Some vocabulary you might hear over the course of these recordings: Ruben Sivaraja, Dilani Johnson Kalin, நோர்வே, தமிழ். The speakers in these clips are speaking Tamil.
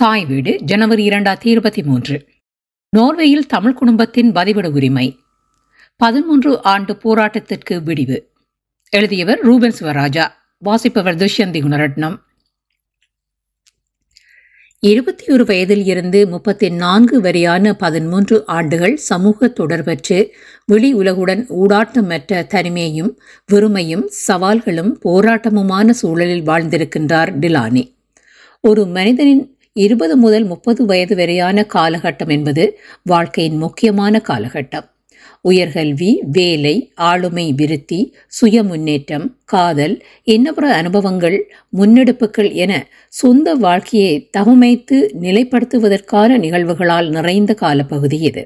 தாய் வீடு ஜனவரி 2023. நோர்வேயில் தமிழ் குடும்பத்தின் வதிவிட உரிமை 13 ஆண்டு போராட்டத்திற்கு விடிவு. எழுதியவர் ரூபன் சிவராஜா, வாசிப்பவர் துஷ்யந்தி குணரட்னம். 21 வயதில் இருந்து 34 வரையான 13 ஆண்டுகள் சமூக தொடர்பற்று வெளி உலகுடன் ஊடாட்டமற்ற தனிமையும் வெறுமையும் சவால்களும் போராட்டமுமான சூழலில் வாழ்ந்திருக்கின்றார் டிலானி. ஒரு மனிதனின் 20 முதல் 30 வயது வரையான காலகட்டம் என்பது வாழ்க்கையின் முக்கியமான காலகட்டம். உயர்கல்வி, வேலை, ஆளுமை விருத்தி, சுய முன்னேற்றம், காதல், இன்னபிற அனுபவங்கள், முன்னெடுப்புகள் என சொந்த வாழ்க்கையை தகுமைத்து நிலைப்படுத்துவதற்கான நிகழ்வுகளால் நிறைந்த காலப்பகுதி இது.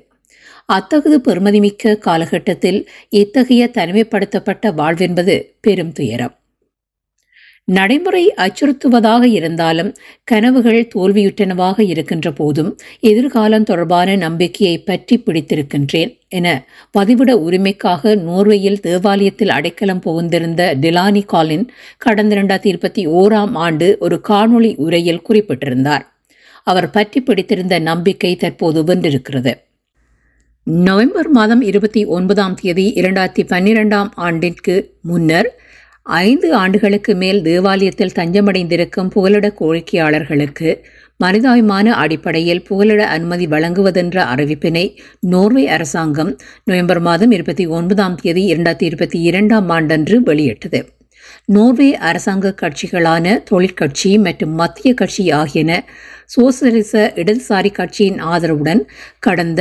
அத்தகுது பெருமதிமிக்க காலகட்டத்தில் இத்தகைய தனிமைப்படுத்தப்பட்ட வாழ்வென்பது பெரும் துயரம். நடைமுறை அச்சுறுத்துவதாக இருந்தாலும், கனவுகள் தோல்வியுற்றனவாக இருக்கின்ற போதும், எதிர்காலம் தொடர்பான நம்பிக்கையை பற்றி பிடித்திருக்கின்றேன் என வதிவிட உரிமைக்காக நோர்வேயில் தேவாலயத்தில் அடைக்கலம் புகுந்திருந்த டிலானி காலின் கடந்த 2021 ஆண்டு ஒரு காணொளி உரையில் குறிப்பிட்டிருந்தார். அவர் பற்றி பிடித்திருந்த நம்பிக்கை தற்போது வென்றிருக்கிறது. நவம்பர் மாதம் 29ஆம் தேதி 2012ஆம் ஆண்டிற்கு முன்னர் 5 ஆண்டுகளுக்கு மேல் தேவாலயத்தில் தஞ்சமடைந்திருக்கும் புகலிட கோரிக்கையாளர்களுக்கு மனிதாபிமான அடிப்படையில் புகலிட அனுமதி வழங்குவதென்ற அறிவிப்பினை நோர்வே அரசாங்கம் நவம்பர் மாதம் 29ஆம் தேதி 2022ஆம் ஆண்டன்று வெளியிட்டது. நோர்வே அரசாங்க கட்சிகளான தொழிற்கட்சி மற்றும் மத்திய கட்சி ஆகியன சோசலிச இடதுசாரி கட்சியின் ஆதரவுடன் கடந்த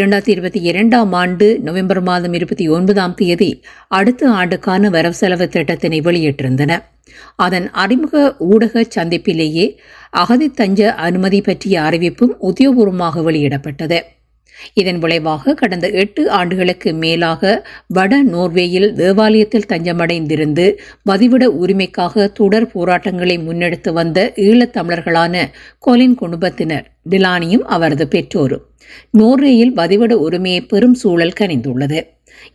2022ஆம் ஆண்டு நவம்பர் மாதம் 29ஆம் தேதி அடுத்த ஆண்டுக்கான வரவு செலவு திட்டத்தினை வெளியிட்டிருந்தன. அதன் அறிமுக ஊடக சந்திப்பிலேயே அகதி தஞ்ச அனுமதி பற்றிய அறிவிப்பும் உத்தியோகபூர்வமாக வெளியிடப்பட்டது. இதன் விளைவாக கடந்த 8 ஆண்டுகளுக்கு மேலாக வட நோர்வேயில் தேவாலயத்தில் தஞ்சமடைந்திருந்து வதிவிட உரிமைக்காக தொடர் போராட்டங்களை முன்னெடுத்து வந்த ஈழத் தமிழர்களான கொலின் குடும்பத்தினர், டிலானியும் அவரது பெற்றோரும் நோர்வேயில் வதிவிட உரிமையை பெரும் சூழல் கனிந்துள்ளது.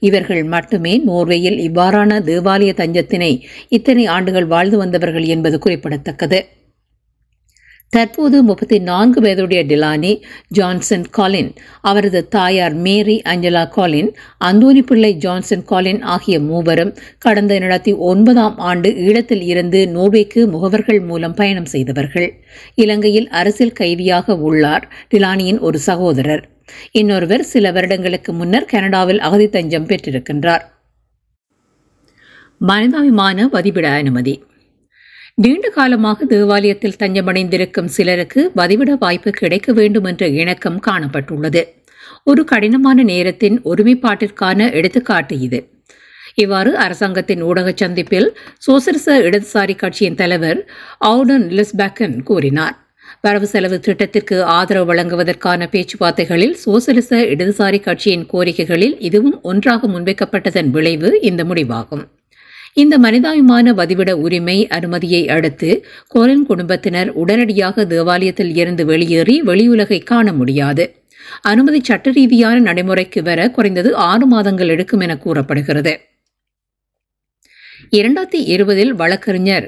இவர்கள் மட்டுமே நோர்வேயில் இவ்வாறான தேவாலய தஞ்சத்தினை இத்தனை ஆண்டுகள் வாழ்ந்து வந்தவர்கள் என்பது குறிப்பிடத்தக்கது. தற்போது 34 வயதுடைய டிலானி ஜான்சன் காலின், அவரது தாயார் Mary Angela Colin, Anthony Pillai Johnson Colin ஆகிய மூவரும் கடந்த 2009ஆம் ஆண்டு ஈழத்தில் இருந்து நோர்வேக்கு முகவர்கள் மூலம் பயணம் செய்தவர்கள். இலங்கையில் அரசியல் கைதியாக உள்ளார் டிலானியின் ஒரு சகோதரர். இன்னொருவர் சில வருடங்களுக்கு முன்னர் கனடாவில் அகதி தஞ்சம் பெற்றிருக்கின்றார். மனிதாபிமான வதிவிட அனுமதி. நீண்ட காலமாக தேவாலயத்தில் தஞ்சமடைந்திருக்கும் சிலருக்கு வதிவிட வாய்ப்பு கிடைக்க வேண்டும் என்ற இணக்கம் காணப்பட்டுள்ளது. ஒரு கடினமான நேரத்தின் ஒருமைப்பாட்டிற்கான எடுத்துக்காட்டு இது. இவ்வாறு அரசாங்கத்தின் ஊடக சந்திப்பில் சோசலிச இடதுசாரி கட்சியின் தலைவர் ஆவுடன் லிஸ்பேக்கன் கூறினார். வரவு செலவு திட்டத்திற்கு ஆதரவு வழங்குவதற்கான பேச்சுவார்த்தைகளில் சோசலிச இடதுசாரி கட்சியின் கோரிக்கைகளில் இதுவும் ஒன்றாக முன்வைக்கப்பட்டதன் விளைவு இந்த முடிவாகும். இந்த மனிதாபிமான வதிவிட உரிமை அனுமதியை அடுத்து கோலின் குடும்பத்தினர் உடனடியாக தேவாலயத்தில் இருந்து வெளியேறி வெளியுலகை காண முடியாது. அனுமதி சட்ட ரீதியான நடைமுறைக்கு வர குறைந்தது 6 மாதங்கள் எடுக்கும் என கூறப்படுகிறது. 2020இல் வழக்கறிஞர்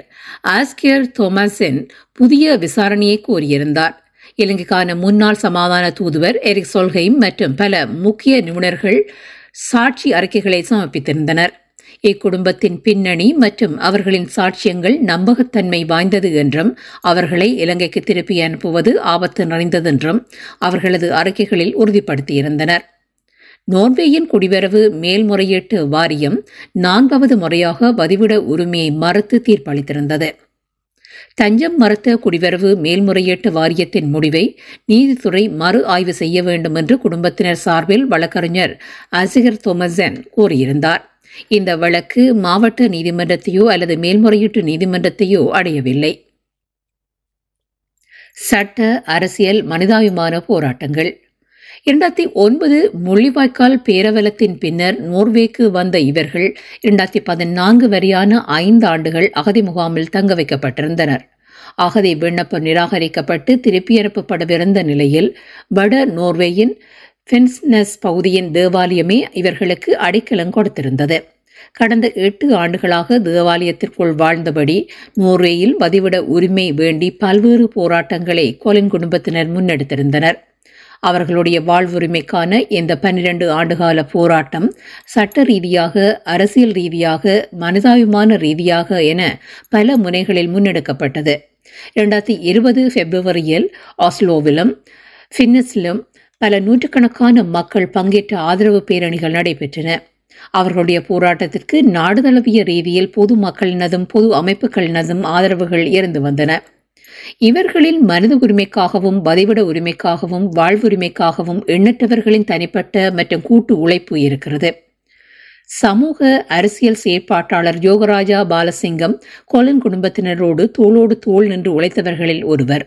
ஆஸ்கியர் தோமஸின் புதிய விசாரணையை கோரியிருந்தார். இலங்கைக்கான முன்னாள் சமாதான தூதுவர் எரிக் சோல்ஹெய்ம் மற்றும் பல முக்கிய நிபுணர்கள் சாட்சி அறிக்கைகளை சமர்ப்பித்திருந்தனர். இக்குடும்பத்தின் பின்னணி மற்றும் அவர்களின் சாட்சியங்கள் நம்பகத்தன்மை வாய்ந்தது என்றும், அவர்களை இலங்கைக்கு திருப்பி அனுப்புவது ஆபத்து நிறைந்ததென்றும் அவர்களது அறிக்கைகளில் உறுதிப்படுத்தியிருந்தனர். நோர்வேயின் குடிவரவு மேல்முறையீட்டு வாரியம் 4வது முறையாக வதிவிட உரிமையை மறுத்து தீர்ப்பளித்திருந்தது. தஞ்சம் மறுத்த குடிவரவு மேல்முறையீட்டு வாரியத்தின் முடிவை நீதித்துறை மறு ஆய்வு செய்ய வேண்டும் என்று குடும்பத்தினர் சார்பில் வழக்கறிஞர் அசிகர் தோமஸன் கூறியிருந்தார். இந்த வழக்கு மாவட்ட நீதிமன்றத்தையோ அல்லது மேல்முறையீட்டு நீதிமன்றத்தையோ அடையவில்லை. சட்ட அரசியல் மனிதாபிமான போராட்டங்கள். 2009 முள்ளிவாய்க்கால் பேரவலத்தின் பின்னர் நோர்வேக்கு வந்த இவர்கள் 2014 வரையான 5 ஆண்டுகள் அகதி முகாமில் தங்க வைக்கப்பட்டிருந்தனர். அகதி விண்ணப்பம் நிராகரிக்கப்பட்டு திருப்பியனுப்பப்படவிருந்த நிலையில் வட நோர்வேயின் ஃபென்ஸ்னஸ் பகுதியின் தேவாலயமே இவர்களுக்கு அடைக்கலம் கொடுத்திருந்தது. கடந்த 8 ஆண்டுகளாக தேவாலயத்திற்குள் வாழ்ந்தபடி நோர்வேயில் வதிவிட உரிமை வேண்டி பல்வேறு போராட்டங்களை கொலின் குடும்பத்தினர் முன்னெடுத்திருந்தனர். அவர்களுடைய வாழ்வுரிமைக்கான இந்த 12 ஆண்டுகால போராட்டம் சட்ட ரீதியாக, அரசியல் ரீதியாக, மனிதாபிமான ரீதியாக என பல முனைகளில் முன்னெடுக்கப்பட்டது. 2020 பிப்ரவரியில் ஆஸ்லோவிலும் ஃபின்னிஸிலும் பல நூற்றுக்கணக்கான மக்கள் பங்கேற்ற ஆதரவு பேரணிகள் நடைபெற்றன. அவர்களுடைய போராட்டத்திற்கு நாடு தழுவிய ரீதியில் பொது மக்களினதும் பொது அமைப்புகளினதும் ஆதரவுகள் இருந்து வந்தன. இவர்களின் மனித உரிமைக்காகவும் வதிவிட உரிமைக்காகவும் வாழ்வுரிமைக்காகவும் எண்ணற்றவர்களின் தனிப்பட்ட மற்றும் கூட்டு உழைப்பு இருக்கிறது. சமூக அரசியல் செயற்பாட்டாளர் யோகராஜா பாலசிங்கம் கொலின் குடும்பத்தினரோடு தோளோடு தோள் நின்று உழைத்தவர்களில் ஒருவர்.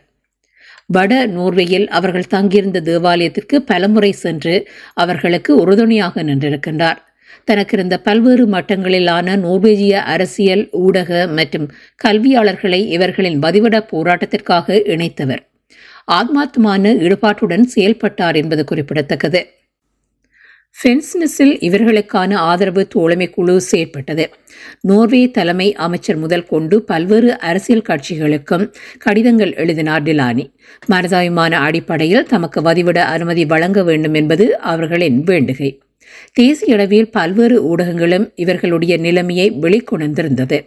வட நோர்வேயில் அவர்கள் தங்கியிருந்த தேவாலயத்திற்கு பலமுறை சென்று அவர்களுக்கு உறுதுணையாக நின்றிருக்கின்றார். தனக்கு இருந்த பல்வேறு மட்டங்களிலான நோர்வேஜிய அரசியல், ஊடக மற்றும் கல்வியாளர்களை இவர்களின் வதிவிட போராட்டத்திற்காக இணைத்தவர். ஆத்மாத்மான ஈடுபாட்டுடன் செயல்பட்டார் என்பது குறிப்பிடத்தக்கது. ஃபென்ஸ்னஸில் இவர்களுக்கான ஆதரவு தோழமை குழு செயற்பட்டது. நோர்வே தலைமை அமைச்சர் முதல் கொண்டு பல்வேறு அரசியல் கட்சிகளுக்கும் கடிதங்கள் எழுதினார் டிலானி. மனிதாபிமான அடிப்படையில் தமக்கு வதிவிட அனுமதி வழங்க வேண்டும் என்பது அவர்களின் வேண்டுகை. தேசிய அளவில் பல்வேறு ஊடகங்களும் இவர்களுடைய நிலைமையை வெளிக்கொணர்ந்திருந்தது.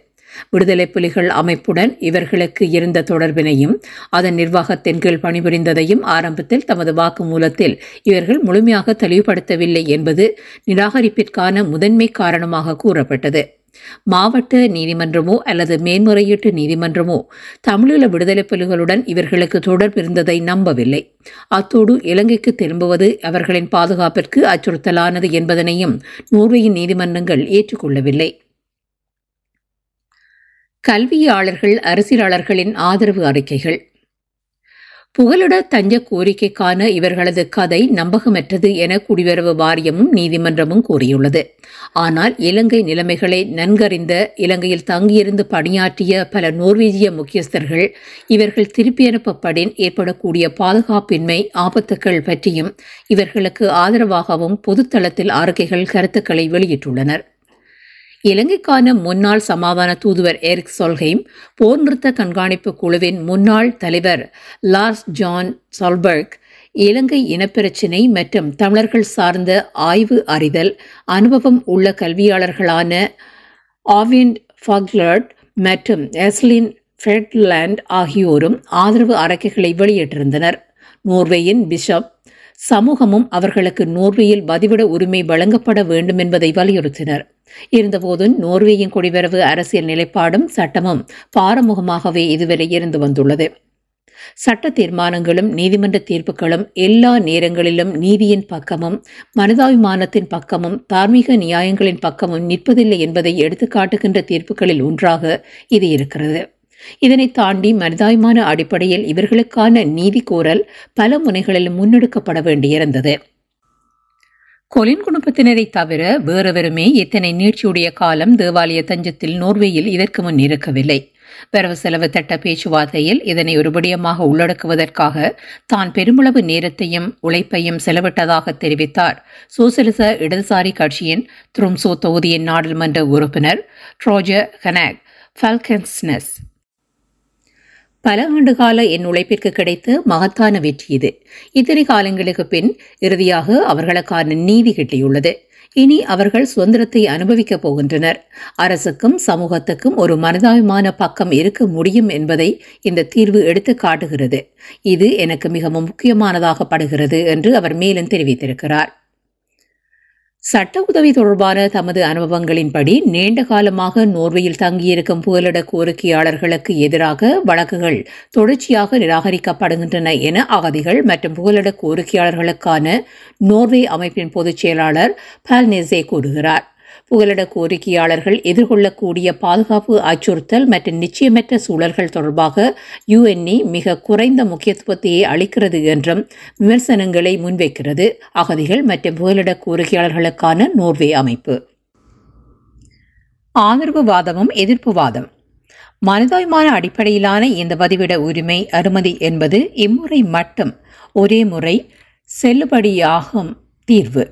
விடுதலை புலிகள் அமைப்புடன் இவர்களுக்கு இருந்த தொடர்பினையும் அதன் நிர்வாகத்தின் கீழ் பணிபுரிந்ததையும் ஆரம்பத்தில் தமது வாக்குமூலத்தில் இவர்கள் முழுமையாக தெளிவுபடுத்தவில்லை என்பது நிராகரிப்பிற்கான முதன்மை காரணமாக கூறப்பட்டது. மாவட்ட நீதிமன்றமோ அல்லது மேன்முறையீட்டு நீதிமன்றமோ தமிழீழ விடுதலை புலிகளுடன் இவர்களுக்கு தொடர்பு இருந்ததை நம்பவில்லை. அத்தோடு இலங்கைக்கு திரும்புவது அவர்களின் பாதுகாப்பிற்கு அச்சுறுத்தலானது என்பதனையும் நோர்வேயின் நீதிமன்றங்கள் ஏற்றுக்கொள்ளவில்லை. கல்வியாளர்கள், அரசியலாளர்களின் ஆதரவு அறிக்கைகள். புகலிட தஞ்ச கோரிக்கைக்கான இவர்களது கதை நம்பகமற்றது என குடியுறவு வாரியமும் நீதிமன்றமும் கூறியுள்ளது. ஆனால் இலங்கை நிலைமைகளை நன்கறிந்த, இலங்கையில் தங்கியிருந்து பணியாற்றிய பல நோர்வேஜிய முக்கியஸ்தர்கள் இவர்கள் திருப்பி அனுப்பப்படின் ஏற்படக்கூடிய பாதுகாப்பின்மை, ஆபத்துக்கள் பற்றியும் இவர்களுக்கு ஆதரவாகவும் பொதுத்தளத்தில் அறிக்கைகள், கருத்துக்களை வெளியிட்டுள்ளனர். இலங்கைக்கான முன்னாள் சமாதான தூதுவர் எரிக் சோல்ஹெய்ம், போர் நிறுத்த கண்காணிப்பு குழுவின் முன்னாள் தலைவர் லார்ஸ் ஜான் சால்பர்க், இலங்கை இனப்பிரச்சினை மற்றும் தமிழர்கள் சார்ந்த ஆய்வு அறிதல் அனுபவம் உள்ள கல்வியாளர்களான ஆவின் ஃபாக்லர்ட் மற்றும் எஸ்லின் ஃபெட்லேண்ட் ஆகியோரும் ஆதரவு அறிக்கைகளை வெளியிட்டிருந்தனர். நோர்வேயின் பிஷப் சமூகமும் அவர்களுக்கு நோர்வேயில் வதிவிட உரிமை வழங்கப்பட வேண்டும் என்பதை வலியுறுத்தினர். இருந்தபோதும் நோர்வேயின் குடிவரவு அரசியல் நிலைப்பாடும் சட்டமும் பாரமுகமாகவே இதுவரை இருந்து வந்துள்ளது. சட்ட தீர்மானங்களும் நீதிமன்ற தீர்ப்புகளும் எல்லா நேரங்களிலும் நீதியின் பக்கமும், மனிதாபிமானத்தின் பக்கமும், தார்மீக நியாயங்களின் பக்கமும் நிற்பதில்லை என்பதை எடுத்துக்காட்டுகின்ற தீர்ப்புகளில் ஒன்றாக இது இருக்கிறது. இதனை தாண்டி மனிதாபிமான அடிப்படையில் இவர்களுக்கான நீதி கோரல் பல முனைகளிலும் முன்னெடுக்கப்பட வேண்டியிருந்தது. கொலின் குடும்பத்தினரை தவிர வேறெவருமே இத்தனை நீட்சியுடைய காலம் தேவாலய தஞ்சத்தில் நோர்வேயில் இதற்கு முன் இருக்கவில்லை. வரவு செலவு திட்ட பேச்சுவார்த்தையில் இதனை ஒருபடியமாக உள்ளடக்குவதற்காக தான் பெருமளவு நேரத்தையும் உழைப்பையும் செலவிட்டதாக தெரிவித்தார் சோசலிச இடதுசாரி கட்சியின் த்ரொம்சோ தொகுதியின் நாடாளுமன்ற உறுப்பினர் ட்ரோஜ ஹனாக் ஃபால்கன்ஸ்னஸ். பல ஆண்டுகால என் உழைப்பிற்கு கிடைத்த மகத்தான வெற்றி இது. இத்தனை காலங்களுக்கு பின் இறுதியாக அவர்களுக்கான நீதி கிட்டியுள்ளது. இனி அவர்கள் சுதந்திரத்தை அனுபவிக்கப் போகின்றனர். அரசுக்கும் சமூகத்துக்கும் ஒரு மனிதாபிமான பக்கம் இருக்க முடியும் என்பதை இந்த தீர்வு எடுத்து காட்டுகிறது. இது எனக்கு மிகவும் முக்கியமானதாக படுகிறது என்று அவர் மேலும் தெரிவித்திருக்கிறார். சட்ட உதவி தொடர்பான தமது அனுபவங்களின்படி நீண்ட காலமாக நோர்வேயில் தங்கியிருக்கும் புகலிட கோரிக்கையாளர்களுக்கு எதிராக வழக்குகள் தொடர்ச்சியாக நிராகரிக்கப்படுகின்றன என அகதிகள் மற்றும் புகலிட கோரிக்கையாளர்களுக்கான நோர்வே அமைப்பின் பொதுச் செயலாளர் பால் நெசே கூறுகிறார். புகலிட கோரிக்கையாளர்கள் எதிர்கொள்ளக்கூடிய பாதுகாப்பு அச்சுறுத்தல் மற்றும் நிச்சயமற்ற சூழல்கள் தொடர்பாக யுஎன்இ மிக குறைந்த முக்கியத்துவத்தையே அளிக்கிறது என்றும் விமர்சனங்களை முன்வைக்கிறது அகதிகள் மற்றும் புகலிட கோரிக்கையாளர்களுக்கான நோர்வே அமைப்பு. ஆதரவுவாதமும் எதிர்ப்புவாதம். மனிதாபிமான அடிப்படையிலான இந்த வதிவிட உரிமை அனுமதி என்பது இம்முறை மட்டும் ஒரே முறை செல்லுபடியாகும் தீர்வு.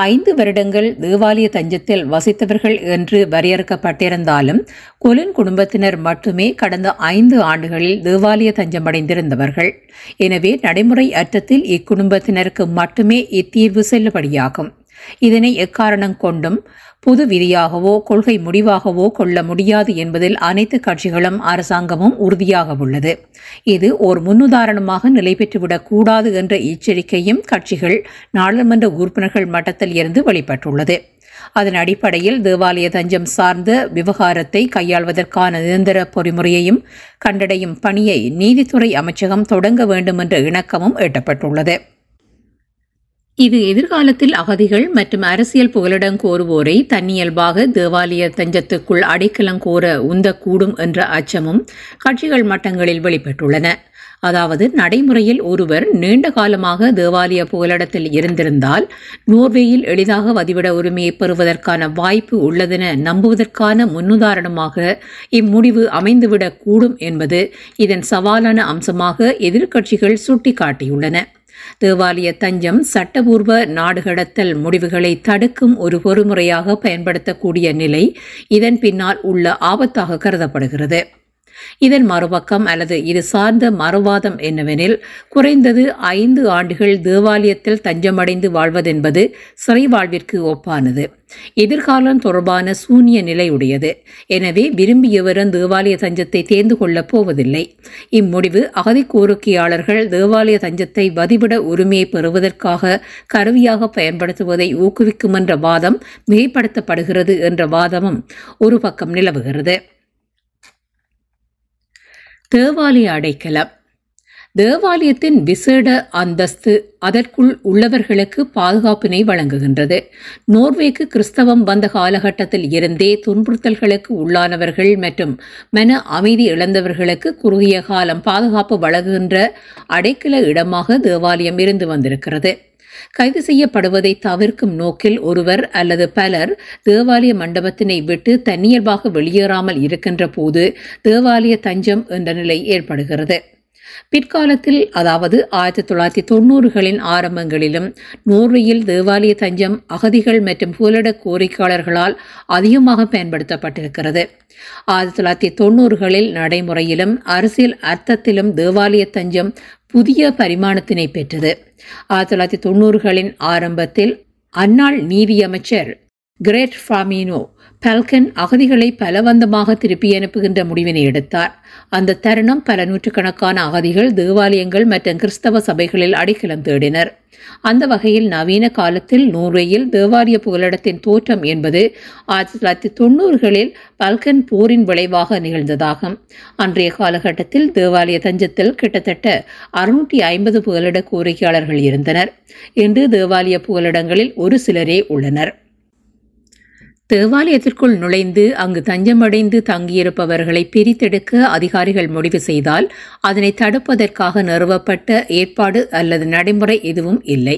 5 வருடங்கள் தேவாலய தஞ்சத்தில் வசித்தவர்கள் என்று வரையறுக்கப்பட்டிருந்தாலும் கொலின் குடும்பத்தினர் மட்டுமே கடந்த 5 ஆண்டுகளில் தேவாலய தஞ்சமடைந்திருந்தவர்கள். எனவே நடைமுறை அர்த்தத்தில் இக்குடும்பத்தினருக்கு மட்டுமே இத்தீர்வு செல்லுபடியாகும். இதனை எக்காரணம் கொண்டும் பொது விதியாகவோ கொள்கை முடிவாகவோ கொள்ள முடியாது என்பதில் அனைத்து கட்சிகளும் அரசாங்கமும் உறுதியாக உள்ளது. இது ஒரு முன்னுதாரணமாக நிலை பெற்றுவிடக் கூடாது என்ற எச்சரிக்கையும் கட்சிகள் நாடாளுமன்ற உறுப்பினர்கள் மட்டத்தில் இருந்து வெளிப்பட்டுள்ளது. அதன் அடிப்படையில் தேவாலய தஞ்சம் சார்ந்த விவகாரத்தை கையாள்வதற்கான நிரந்தர பொறிமுறையையும் கண்டடையும் பணியை நீதித்துறை அமைச்சகம் தொடங்க வேண்டும் என்ற இணக்கமும் எட்டப்பட்டுள்ளது. இது எதிர்காலத்தில் அகதிகள் மற்றும் அரசியல் புகலிடம் கோருவோரை தன்னியல்பாக தேவாலய தஞ்சத்துக்குள் அடைக்கலம் கோர உந்தக்கூடும் என்ற அச்சமும் கட்சிகள் மட்டங்களில் வெளிப்பட்டுள்ளன. அதாவது நடைமுறையில் ஒருவர் நீண்ட காலமாக தேவாலய புகலிடத்தில் இருந்திருந்தால் நோர்வேயில் எளிதாக வதிவிட உரிமையை பெறுவதற்கான வாய்ப்பு உள்ளதென நம்புவதற்கான முன்னுதாரணமாக இம்முடிவு அமைந்துவிடக் கூடும் என்பது இதன் சவாலான அம்சமாக எதிர்க்கட்சிகள் சுட்டிக்காட்டியுள்ளன. தேவாலய தஞ்சம் சட்டபூர்வ நாடுகடத்தல் முடிவுகளை தடுக்கும் ஒரு பொறிமுறையாக பயன்படுத்தக்கூடிய நிலை இதன் பின்னால் உள்ள ஆபத்தாக கருதப்படுகிறது. இதன் மறுபக்கம் அல்லது இது சார்ந்த மறுவாதம் என்னவெனில், குறைந்தது 5 ஆண்டுகள் தேவாலயத்தில் தஞ்சமடைந்து வாழ்வதென்பது சிறை வாழ்விற்கு ஒப்பானது, எதிர்காலம் தொடர்பான சூன்ய நிலையுடையது. எனவே விரும்பியவரும் தேவாலய தஞ்சத்தை தேர்ந்து கொள்ளப் போவதில்லை. இம்முடிவு அகதி கோரிக்கையாளர்கள் தேவாலய தஞ்சத்தை வதிவிட உரிமையை பெறுவதற்காக கருவியாக பயன்படுத்துவதை ஊக்குவிக்கும் என்ற வாதம் மிகைப்படுத்தப்படுகிறது என்ற வாதமும் ஒரு பக்கம் நிலவுகிறது. தேவாலய அடைக்கலம். தேவாலயத்தின் விசேட அந்தஸ்து அதற்குள் உள்ளவர்களுக்கு பாதுகாப்பினை வழங்குகின்றது. நோர்வேக்கு கிறிஸ்தவம் வந்த காலகட்டத்தில் இருந்தே துன்புறுத்தல்களுக்கு உள்ளானவர்கள் மற்றும் மன அமைதி இழந்தவர்களுக்கு குறுகிய காலம் பாதுகாப்பு வழங்குகின்ற அடைக்கல இடமாக தேவாலயம் இருந்து வந்திருக்கிறது. கைது செய்யப்படுவதை தவிர்க்கும் நோக்கில் ஒருவர் அல்லது பலர் தேவாலய மண்டபத்தினை விட்டு தன்னியல்பாக வெளியேறாமல் இருக்கின்ற போது தேவாலய தஞ்சம் என்ற நிலை ஏற்படுகிறது. பிற்காலத்தில், அதாவது 1990களின் ஆரம்பங்களிலும் நோர்வேயில் தேவாலய தஞ்சம் அகதிகள் மற்றும் புகலிட கோரிக்கையாளர்களால் அதிகமாக பயன்படுத்தப்பட்டிருக்கிறது. 1990களில் நடைமுறையிலும் அரசியல் அர்த்தத்திலும் தேவாலய தஞ்சம் புதிய பரிமாணத்தினை பெற்றது. 1990களின் ஆரம்பத்தில் அன்னாள் நீதியமைச்சர் கிரேட் ஃபாமினோ பல்கன் அகதிகளை பலவந்தமாக திருப்பி அனுப்புகின்ற முடிவினை எடுத்தார். அந்த தருணம் பல நூற்றுக்கணக்கான அகதிகள் தேவாலயங்கள் மற்றும் கிறிஸ்தவ சபைகளில் அடைக்கலம் தேடினர். அந்த வகையில் நவீன காலத்தில் நோர்வேயில் தேவாலய புகலிடத்தின் தோற்றம் என்பது 1990களில் பல்கன் போரின் விளைவாக நிகழ்ந்ததாகும். அன்றைய காலகட்டத்தில் தேவாலய தஞ்சத்தில் கிட்டத்தட்ட 650 புகலிட கோரிக்கையாளர்கள் இருந்தனர். இன்று தேவாலய புகலிடங்களில் ஒரு சிலரே உள்ளனர். தேவாலயத்திற்குள் நுழைந்து அங்கு தஞ்சமடைந்து தங்கியிருப்பவர்களை பிரித்தெடுக்க அதிகாரிகள் முடிவு செய்தால் அதனை தடுப்பதற்காக நிறுவப்பட்ட ஏற்பாடு அல்லது நடைமுறை எதுவும் இல்லை.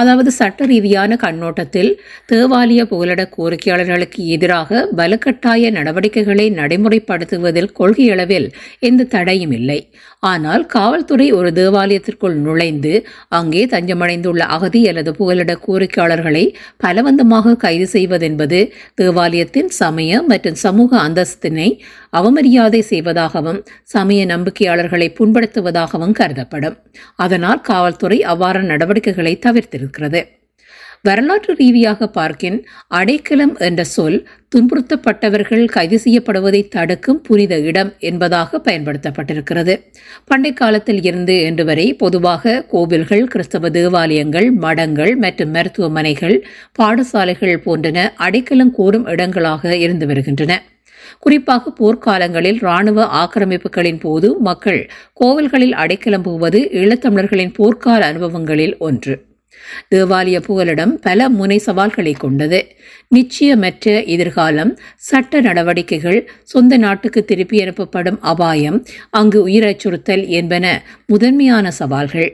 அதாவது சட்ட ரீதியான கண்ணோட்டத்தில் தேவாலய புகலிட கோரிக்கையாளர்களுக்கு எதிராக வலுக்கட்டாய நடவடிக்கைகளை நடைமுறைப்படுத்துவதில் கொள்கையளவில் எந்த தடையும் இல்லை. ஆனால் காவல்துறை ஒரு தேவாலயத்திற்குள் நுழைந்து அங்கே தஞ்சமடைந்துள்ள அகதி அல்லது புகலிட கோரிக்கையாளர்களை பலவந்தமாக கைது செய்வதென்பது தேவாலயத்தின் சமய மற்றும் சமூக அந்தஸ்தினை அவமரியாதை செய்வதாகவும் சமய நம்பிக்கையாளர்களை புண்படுத்துவதாகவும் கருதப்படும். அதனால் காவல்துறை அவ்வாறான நடவடிக்கைகளை தவிர்த்திருக்கிறது. வரலாற்று ரீதியாக பார்க்கின் அடைக்கலம் என்ற சொல் துன்புறுத்தப்பட்டவர்கள் கைது செய்யப்படுவதை தடுக்கும் புனித இடம் என்பதாக பயன்படுத்தப்பட்டிருக்கிறது. பண்டை காலத்தில் இருந்து இன்று வரை பொதுவாக கோவில்கள், கிறிஸ்தவ தேவாலயங்கள், மடங்கள் மற்றும் மருத்துவமனைகள், பாடசாலைகள் போன்றன அடைக்கலம் கோரும் இடங்களாக இருந்து வருகின்றன. குறிப்பாக போர்க்காலங்களில் இராணுவ ஆக்கிரமிப்புகளின் போது மக்கள் கோவில்களில் அடைக்கலம் புகுவது ஈழத்தமிழர்களின் போர்க்கால அனுபவங்களில் ஒன்று. தேவாலய புகலிடம் பல முனை சவால்களை கொண்டது. நிச்சயமற்ற எதிர்காலம், சட்ட நடவடிக்கைகள், சொந்த நாட்டுக்கு திருப்பி அனுப்பப்படும் அபாயம், அங்கு உயிர் அச்சுறுத்தல் என்பன முதன்மையான சவால்கள்.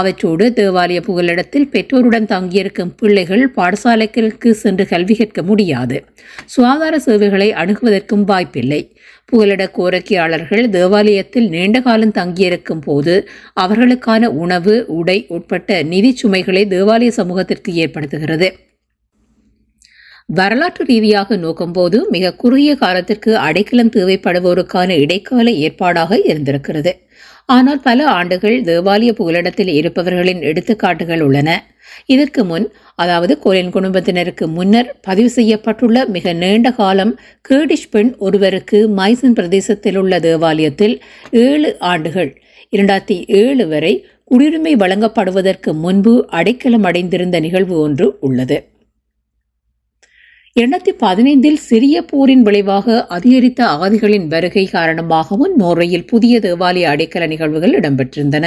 அவற்றோடு தேவாலய புகலிடத்தில் பெற்றோருடன் தங்கியிருக்கும் பிள்ளைகள் பாடசாலைகளுக்கு சென்று கல்வி கற்க முடியாது, சுகாதார சேவைகளை அணுகுவதற்கும் வாய்ப்பில்லை. புகலிட கோரிக்கையாளர்கள் தேவாலயத்தில் நீண்ட காலம் தங்கியிருக்கும் போது அவர்களுக்கான உணவு, உடை உட்பட்ட நிதி சுமைகளை தேவாலய சமூகத்திற்கு ஏற்படுத்துகிறது. வரலாற்று ரீதியாக நோக்கும்போது மிக குறுகிய காலத்திற்கு அடைக்கலம் தேவைப்படுவோருக்கான இடைக்கால ஏற்பாடாக இருந்திருக்கிறது. ஆனால் பல ஆண்டுகள் தேவாலய புகலிடத்தில் இருப்பவர்களின் எடுத்துக்காட்டுகள் உள்ளன. இதற்கு முன், அதாவது கோலின் குடும்பத்தினருக்கு முன்னர் பதிவு செய்யப்பட்டுள்ள மிக நீண்ட காலம் கேடிஷ் பெண் ஒருவருக்கு மைசன் பிரதேசத்தில் உள்ள தேவாலயத்தில் 7 ஆண்டுகள் 2007 வரை குடியுரிமை வழங்கப்படுவதற்கு முன்பு அடைக்கலம் அடைந்திருந்த நிகழ்வு ஒன்று உள்ளது. 2015 சிரிய போரின் விளைவாக அதிகரித்த அகதிகளின் வருகை காரணமாகவும் நோர்வேயில் புதிய தேவாலய அடைக்கல நிகழ்வுகள் இடம்பெற்றிருந்தன.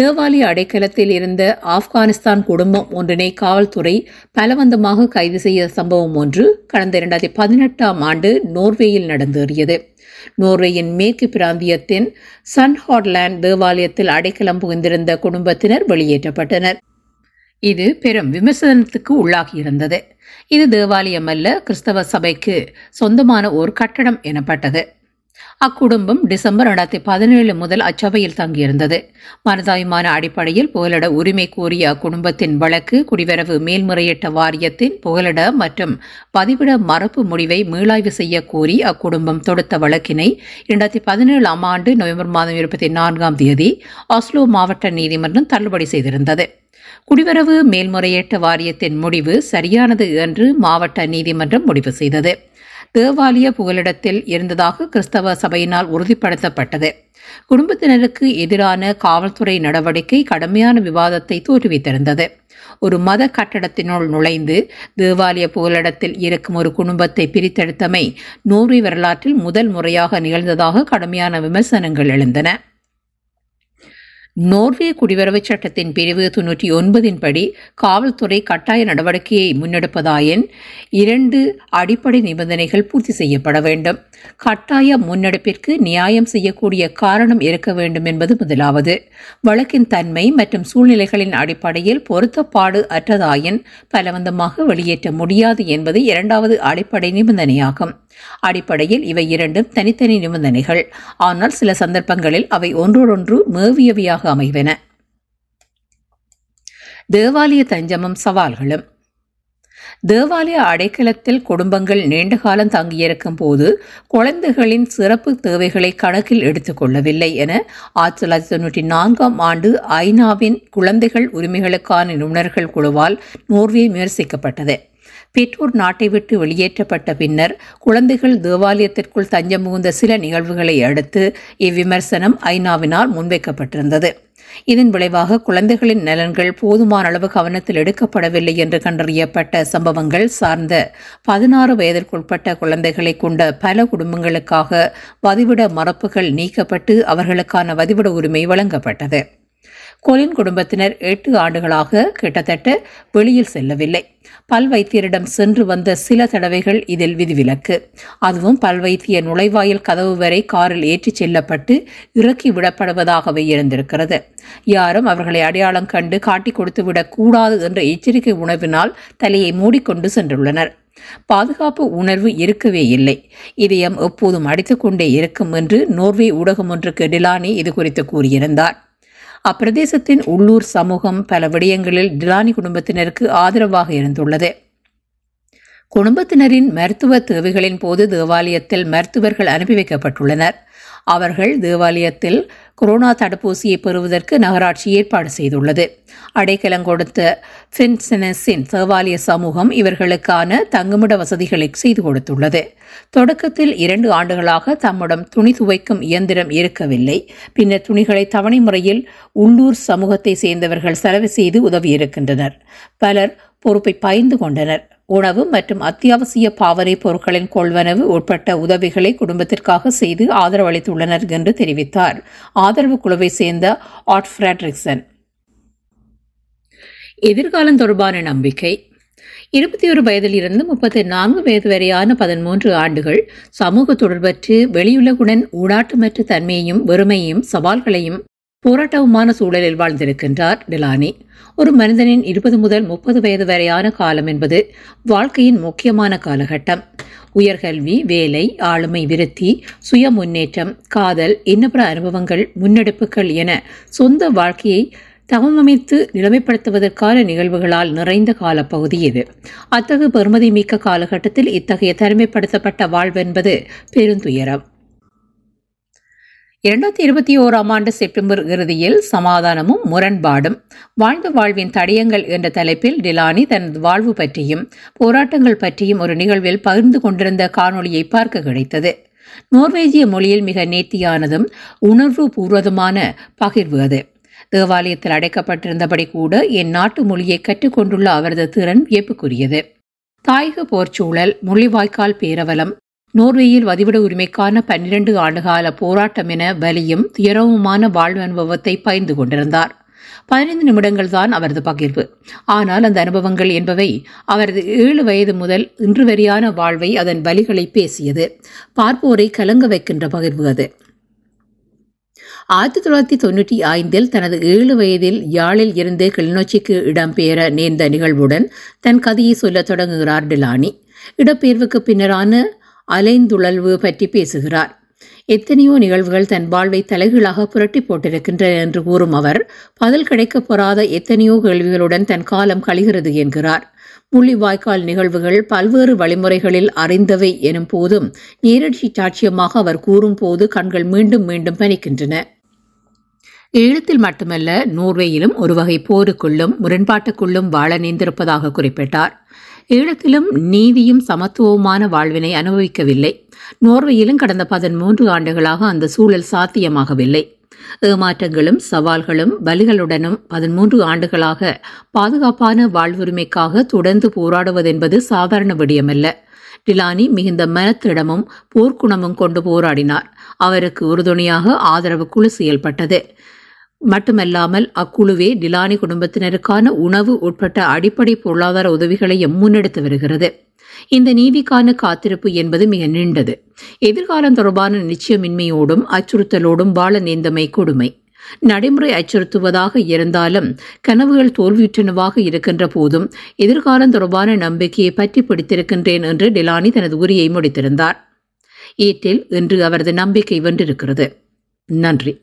தேவாலய அடைக்கலத்தில் இருந்த ஆப்கானிஸ்தான் குடும்பம் ஒன்றினை காவல்துறை பலவந்தமாக கைது செய்த சம்பவம் ஒன்று கடந்த 2018 ஆண்டு நோர்வேயில் நடந்தேறியது. நோர்வேயின் மேற்கு பிராந்தியத்தின் சன்ஹாட்லாண்ட் தேவாலயத்தில் அடைக்கலம் புகுந்திருந்த குடும்பத்தினர் வெளியேற்றப்பட்டனர். இது பெரும் விமர்சனத்துக்கு உள்ளாகியிருந்தது. இது தேவாலயம் அல்ல, கிறிஸ்தவ சபைக்கு சொந்தமான ஒரு கட்டடம் எனப்பட்டது. அக்குடும்பம் டிசம்பர் 2017 முதல் அச்சபையில் தங்கியிருந்தது. மனதாய்மான அடிப்படையில் புகலிட உரிமை கோரிய அக்குடும்பத்தின் வழக்கு குடிவரவு மேல்முறையீட்டு வாரியத்தின் புகலிட மற்றும் பதிவிட மரபு முடிவை மீளாய்வு செய்ய கோரி அக்குடும்பம் தொடுத்த வழக்கினை 2017 ஆண்டு நவம்பர் மாதம் 24ஆம் தேதி ஆஸ்லோ மாவட்ட நீதிமன்றம் தள்ளுபடி செய்திருந்தது. குடிவரவு மேல்முறையீட்டு வாரியத்தின் முடிவு சரியானது என்று மாவட்ட நீதிமன்றம் முடிவு செய்தது. தேவாலய புகலிடத்தில் இருந்ததாக கிறிஸ்தவ சபையினால் உறுதிப்படுத்தப்பட்டது. குடும்பத்தினருக்கு எதிரான காவல்துறை நடவடிக்கை கடுமையான விவாதத்தை தோற்றுவித்திருந்தது. ஒரு மத கட்டடத்தினுள் நுழைந்து தேவாலய புகலிடத்தில் இருக்கும் ஒரு குடும்பத்தை பிரித்தெடுத்தமை நோர்வே வரலாற்றில் முதல் முறையாக நிகழ்ந்ததாக கடுமையான விமர்சனங்கள் எழுந்தன. நோர்வே குடிவரவு சட்டத்தின் பிரிவு 99 படி காவல்துறை கட்டாய நடவடிக்கையை முன்னெடுப்பதாயின் 2 அடிப்படை நிபந்தனைகள் பூர்த்தி செய்யப்பட வேண்டும். கட்டாய முன்னெடுப்பிற்கு நியாயம் செய்யக்கூடிய காரணம் இருக்க வேண்டும் என்பது முதலாவது. வழக்கின் தன்மை மற்றும் சூழ்நிலைகளின் அடிப்படையில் பொருத்தப்பாடு அற்றதாயின் பலவந்தமாக வெளியேற்ற முடியாது என்பது 2வது அடிப்படை நிபந்தனையாகும். அடிப்படையில் இவை 2ம் தனித்தனி நிபந்தனைகள், ஆனால் சில சந்தர்ப்பங்களில் அவை ஒன்றோடொன்று மேவியவையாக அமைவன. தேவாலய தஞ்சமும் சவால்களும். தேவாலய அடைக்கலத்தில் குடும்பங்கள் நீண்டகாலம் தங்கியிருக்கும் போது குழந்தைகளின் சிறப்பு தேவைகளை கணக்கில் எடுத்துக்கொள்ளவில்லை என 1994ஆம் ஆண்டு ஐநாவின் குழந்தைகள் உரிமைகளுக்கான நிபுணர்கள் குழுவால் நோர்வே விமர்சிக்கப்பட்டது. பெற்றோர் நாட்டை விட்டு வெளியேற்றப்பட்ட பின்னர் குழந்தைகள் தேவாலயத்திற்குள் தஞ்சம் புகுந்த சில நிகழ்வுகளை அடுத்து இவ்விமர்சனம் ஐநாவினால் முன்வைக்கப்பட்டிருந்தது. இதன் விளைவாக குழந்தைகளின் நலன்கள் போதுமான அளவு கவனத்தில் எடுக்கப்படவில்லை என்று கண்டறியப்பட்ட சம்பவங்கள் சார்ந்த 16 வயதிற்குட்பட்ட குழந்தைகளை கொண்ட பல குடும்பங்களுக்காக வதிவிட மரபுகள் நீக்கப்பட்டு அவர்களுக்கான வதிவிட உரிமை வழங்கப்பட்டது. கோலின் குடும்பத்தினர் 8 ஆண்டுகளாக கிட்டத்தட்ட வெளியில் செல்லவில்லை. பல்வைத்தியரிடம் சென்று வந்த சில தடவைகள் இதில் விதிவிலக்கு. அதுவும் பல்வைத்திய நுழைவாயில் கதவு வரை காரில் ஏற்றிச் செல்லப்பட்டு இறக்கி விடப்படுவதாகவே இருந்திருக்கிறது. யாரும் அவர்களை அடையாளம் கண்டு காட்டிக் கொடுத்துவிடக் கூடாது என்ற எச்சரிக்கை உணர்வினால் தலையை மூடிக்கொண்டு சென்றுள்ளனர். பாதுகாப்பு உணர்வு இருக்கவே இல்லை. இதயம் எப்போதும் அடித்துக்கொண்டே இருக்கும் என்று நோர்வே ஊடகம் ஒன்றுக்கு டிலானி இது குறித்து கூறியிருந்தார். அப்பிரதேசத்தின் உள்ளூர் சமூகம் பல விடயங்களில் டிலானி குடும்பத்தினருக்கு ஆதரவாக இருந்துள்ளது. குடும்பத்தினரின் மருத்துவ தேவைகளின் போது தேவாலயத்தில் மருத்துவர்கள் அனுப்பி வைக்கப்பட்டுள்ளனர். அவர்கள் தேவாலயத்தில் கொரோனா தடுப்பூசியை பெறுவதற்கு நகராட்சி ஏற்பாடு செய்துள்ளது. அடைக்கலம் கொடுத்த ஃபின்செனஸின் தேவாலய சமூகம் இவர்களுக்கான தங்குமிட வசதிகளை செய்து கொடுத்துள்ளது. தொடக்கத்தில் 2 ஆண்டுகளாக தம்மிடம் துணி துவைக்கும் இயந்திரம் இருக்கவில்லை. பின்னர் துணிகளை தவணை முறையில் உள்ளூர் சமூகத்தை சேர்ந்தவர்கள் செலவு செய்து உதவியிருக்கின்றனர். பலர் பொறுப்பை பகிர்ந்து கொண்டனர். உணவு மற்றும் அத்தியாவசிய பாவனை பொருட்களின் கொள்வனவு உட்பட்ட உதவிகளை குடும்பத்திற்காக செய்து ஆதரவளித்துள்ளனர் என்று தெரிவித்தார் ஆதரவு குழுவை சேர்ந்த ஆட் ஃபிராட்ரிக்சன். எதிர்காலம் தொடர்பான நம்பிக்கை. 21 வயதில் இருந்து 34 வயது வரையான 13 ஆண்டுகள் சமூக தொடர்பற்று வெளியுலகுடன் ஊடாட்டமற்ற தன்மையையும் வெறுமையையும் சவால்களையும் போராட்டவுமான சூழலில் வாழ்ந்திருக்கின்றார் டிலானி. ஒரு மனிதனின் 20 முதல் 30 வயது வரையான காலம் என்பது வாழ்க்கையின் முக்கியமான காலகட்டம். உயர்கல்வி, வேலை, ஆளுமை விருத்தி, சுய முன்னேற்றம், காதல், இன்னபிற அனுபவங்கள், முன்னெடுப்புகள் என சொந்த வாழ்க்கையை தகவமைத்து நிலைமைப்படுத்துவதற்கான நிகழ்வுகளால் நிறைந்த காலப்பகுதி இது. அத்தகு பெருமதி மிக்க காலகட்டத்தில் இத்தகைய தனிமைப்படுத்தப்பட்ட வாழ்வென்பது பெருந்துயரம். 2021 செப்டம்பர் இறுதியில் சமாதானமும் முரண்பாடும் வாழ்ந்த வாழ்வின் தடயங்கள் என்ற தலைப்பில் டிலானி தனது வாழ்வு பற்றியும் போராட்டங்கள் பற்றியும் ஒரு நிகழ்வில் பகிர்ந்து கொண்டிருந்த காணொளியை பார்க்க கிடைத்தது. நோர்வேஜிய மொழியில் மிக நேர்த்தியானதும் உணர்வு பூர்வதுமான பகிர்வு அது. தேவாலயத்தில் அடைக்கப்பட்டிருந்தபடி கூட என் நாட்டு மொழியை கற்றுக்கொண்டுள்ள அவரது திறன் வியப்புக்குரியது. தாயக போர்ச்சூழல், மொழிவாய்க்கால் பேரவலம், நோர்வேயில் வதிவிட உரிமைக்கான 12 ஆண்டுகால போராட்டம் என வலியும் துயரவுமான வாழ்வு அனுபவத்தை பகிர்ந்து கொண்டிருந்தார். 15 நிமிடங்கள் தான் அவரது பகிர்வு. ஆனால் அந்த அனுபவங்கள் என்பவை அவரது 7 வயது முதல் இன்று வரையான வாழ்வை, அதன் வலிகளை பேசியது. பார்ப்போரை கலங்க வைக்கின்ற பகிர்வு அது. 1995 தனது 7 வயதில் யாழில் இருந்து கிளிநொச்சிக்கு இடம்பெயர நேர்ந்த நிகழ்வுடன் தன் கதையை சொல்லத் தொடங்குகிறார் டிலானி. இடப்பெயர்வுக்கு பின்னரான அலைந்துழல்வு பற்றி பேசுகிறார். எத்தனையோ நிகழ்வுகள் தன் வாழ்வை தலைகீழாக புரட்டி போட்டிருக்கின்றன என்று கூறும் அவர், பதில் கிடைக்கப் பெறாத எத்தனையோ கேள்விகளுடன் தன் காலம் கழிகிறது என்கிறார். முள்ளிவாய்க்கால் நிகழ்வுகள் பல்வேறு வழிமுறைகளில் அறிந்தவை எனும் போதும் நேரடி சாட்சியமாக அவர் கூறும் போது கண்கள் மீண்டும் மீண்டும் பனிக்கின்றன. ஈழத்தில் மட்டுமல்ல, நோர்வேயிலும் ஒருவகை போருக்குள்ளும் முரண்பாட்டுக்குள்ளும் வாழ நேர்ந்திருப்பதாக குறிப்பிட்டார். ஈழத்திலும் நீதியும் சமத்துவமான வாழ்வினை அனுபவிக்கவில்லை. நோர்வேயிலும் கடந்த 13 ஆண்டுகளாக அந்த சூழல் சாத்தியமாகவில்லை. ஏமாற்றங்களும் சவால்களும் பலிகளுடனும் 13 ஆண்டுகளாக பாதுகாப்பான வாழ்வுரிமைக்காக தொடர்ந்து போராடுவதென்பது சாதாரண விடயமல்ல. டிலானி மிகுந்த மனத்திடமும் போர்க்குணமும் கொண்டு போராடினார். அவருக்கு உறுதுணையாக ஆதரவு குழு செயல்பட்டது மட்டுமல்லாமல் அக்குழுவே டிலானி குடும்பத்தினருக்கான உணவு உட்பட்ட அடிப்படை பொருளாதார உதவிகளையும் முன்னெடுத்து வருகிறது. இந்த நீதிக்கான காத்திருப்பு என்பது மிக நீண்டது. எதிர்காலம் தொடர்பான நிச்சயமின்மையோடும் அச்சுறுத்தலோடும் வாழ நேர்ந்தமை கொடுமை. நடைமுறை அச்சுறுத்துவதாக இருந்தாலும் கனவுகள் தோல்வியுற்றனவாக இருக்கின்ற போதும் எதிர்காலம் தொடர்பான நம்பிக்கையை பற்றி பிடித்திருக்கின்றேன் என்று டிலானி தனது உரையை முடித்திருந்தார். ஏற்றில் இன்று அவரது நம்பிக்கை வென்றிருக்கிறது. நன்றி.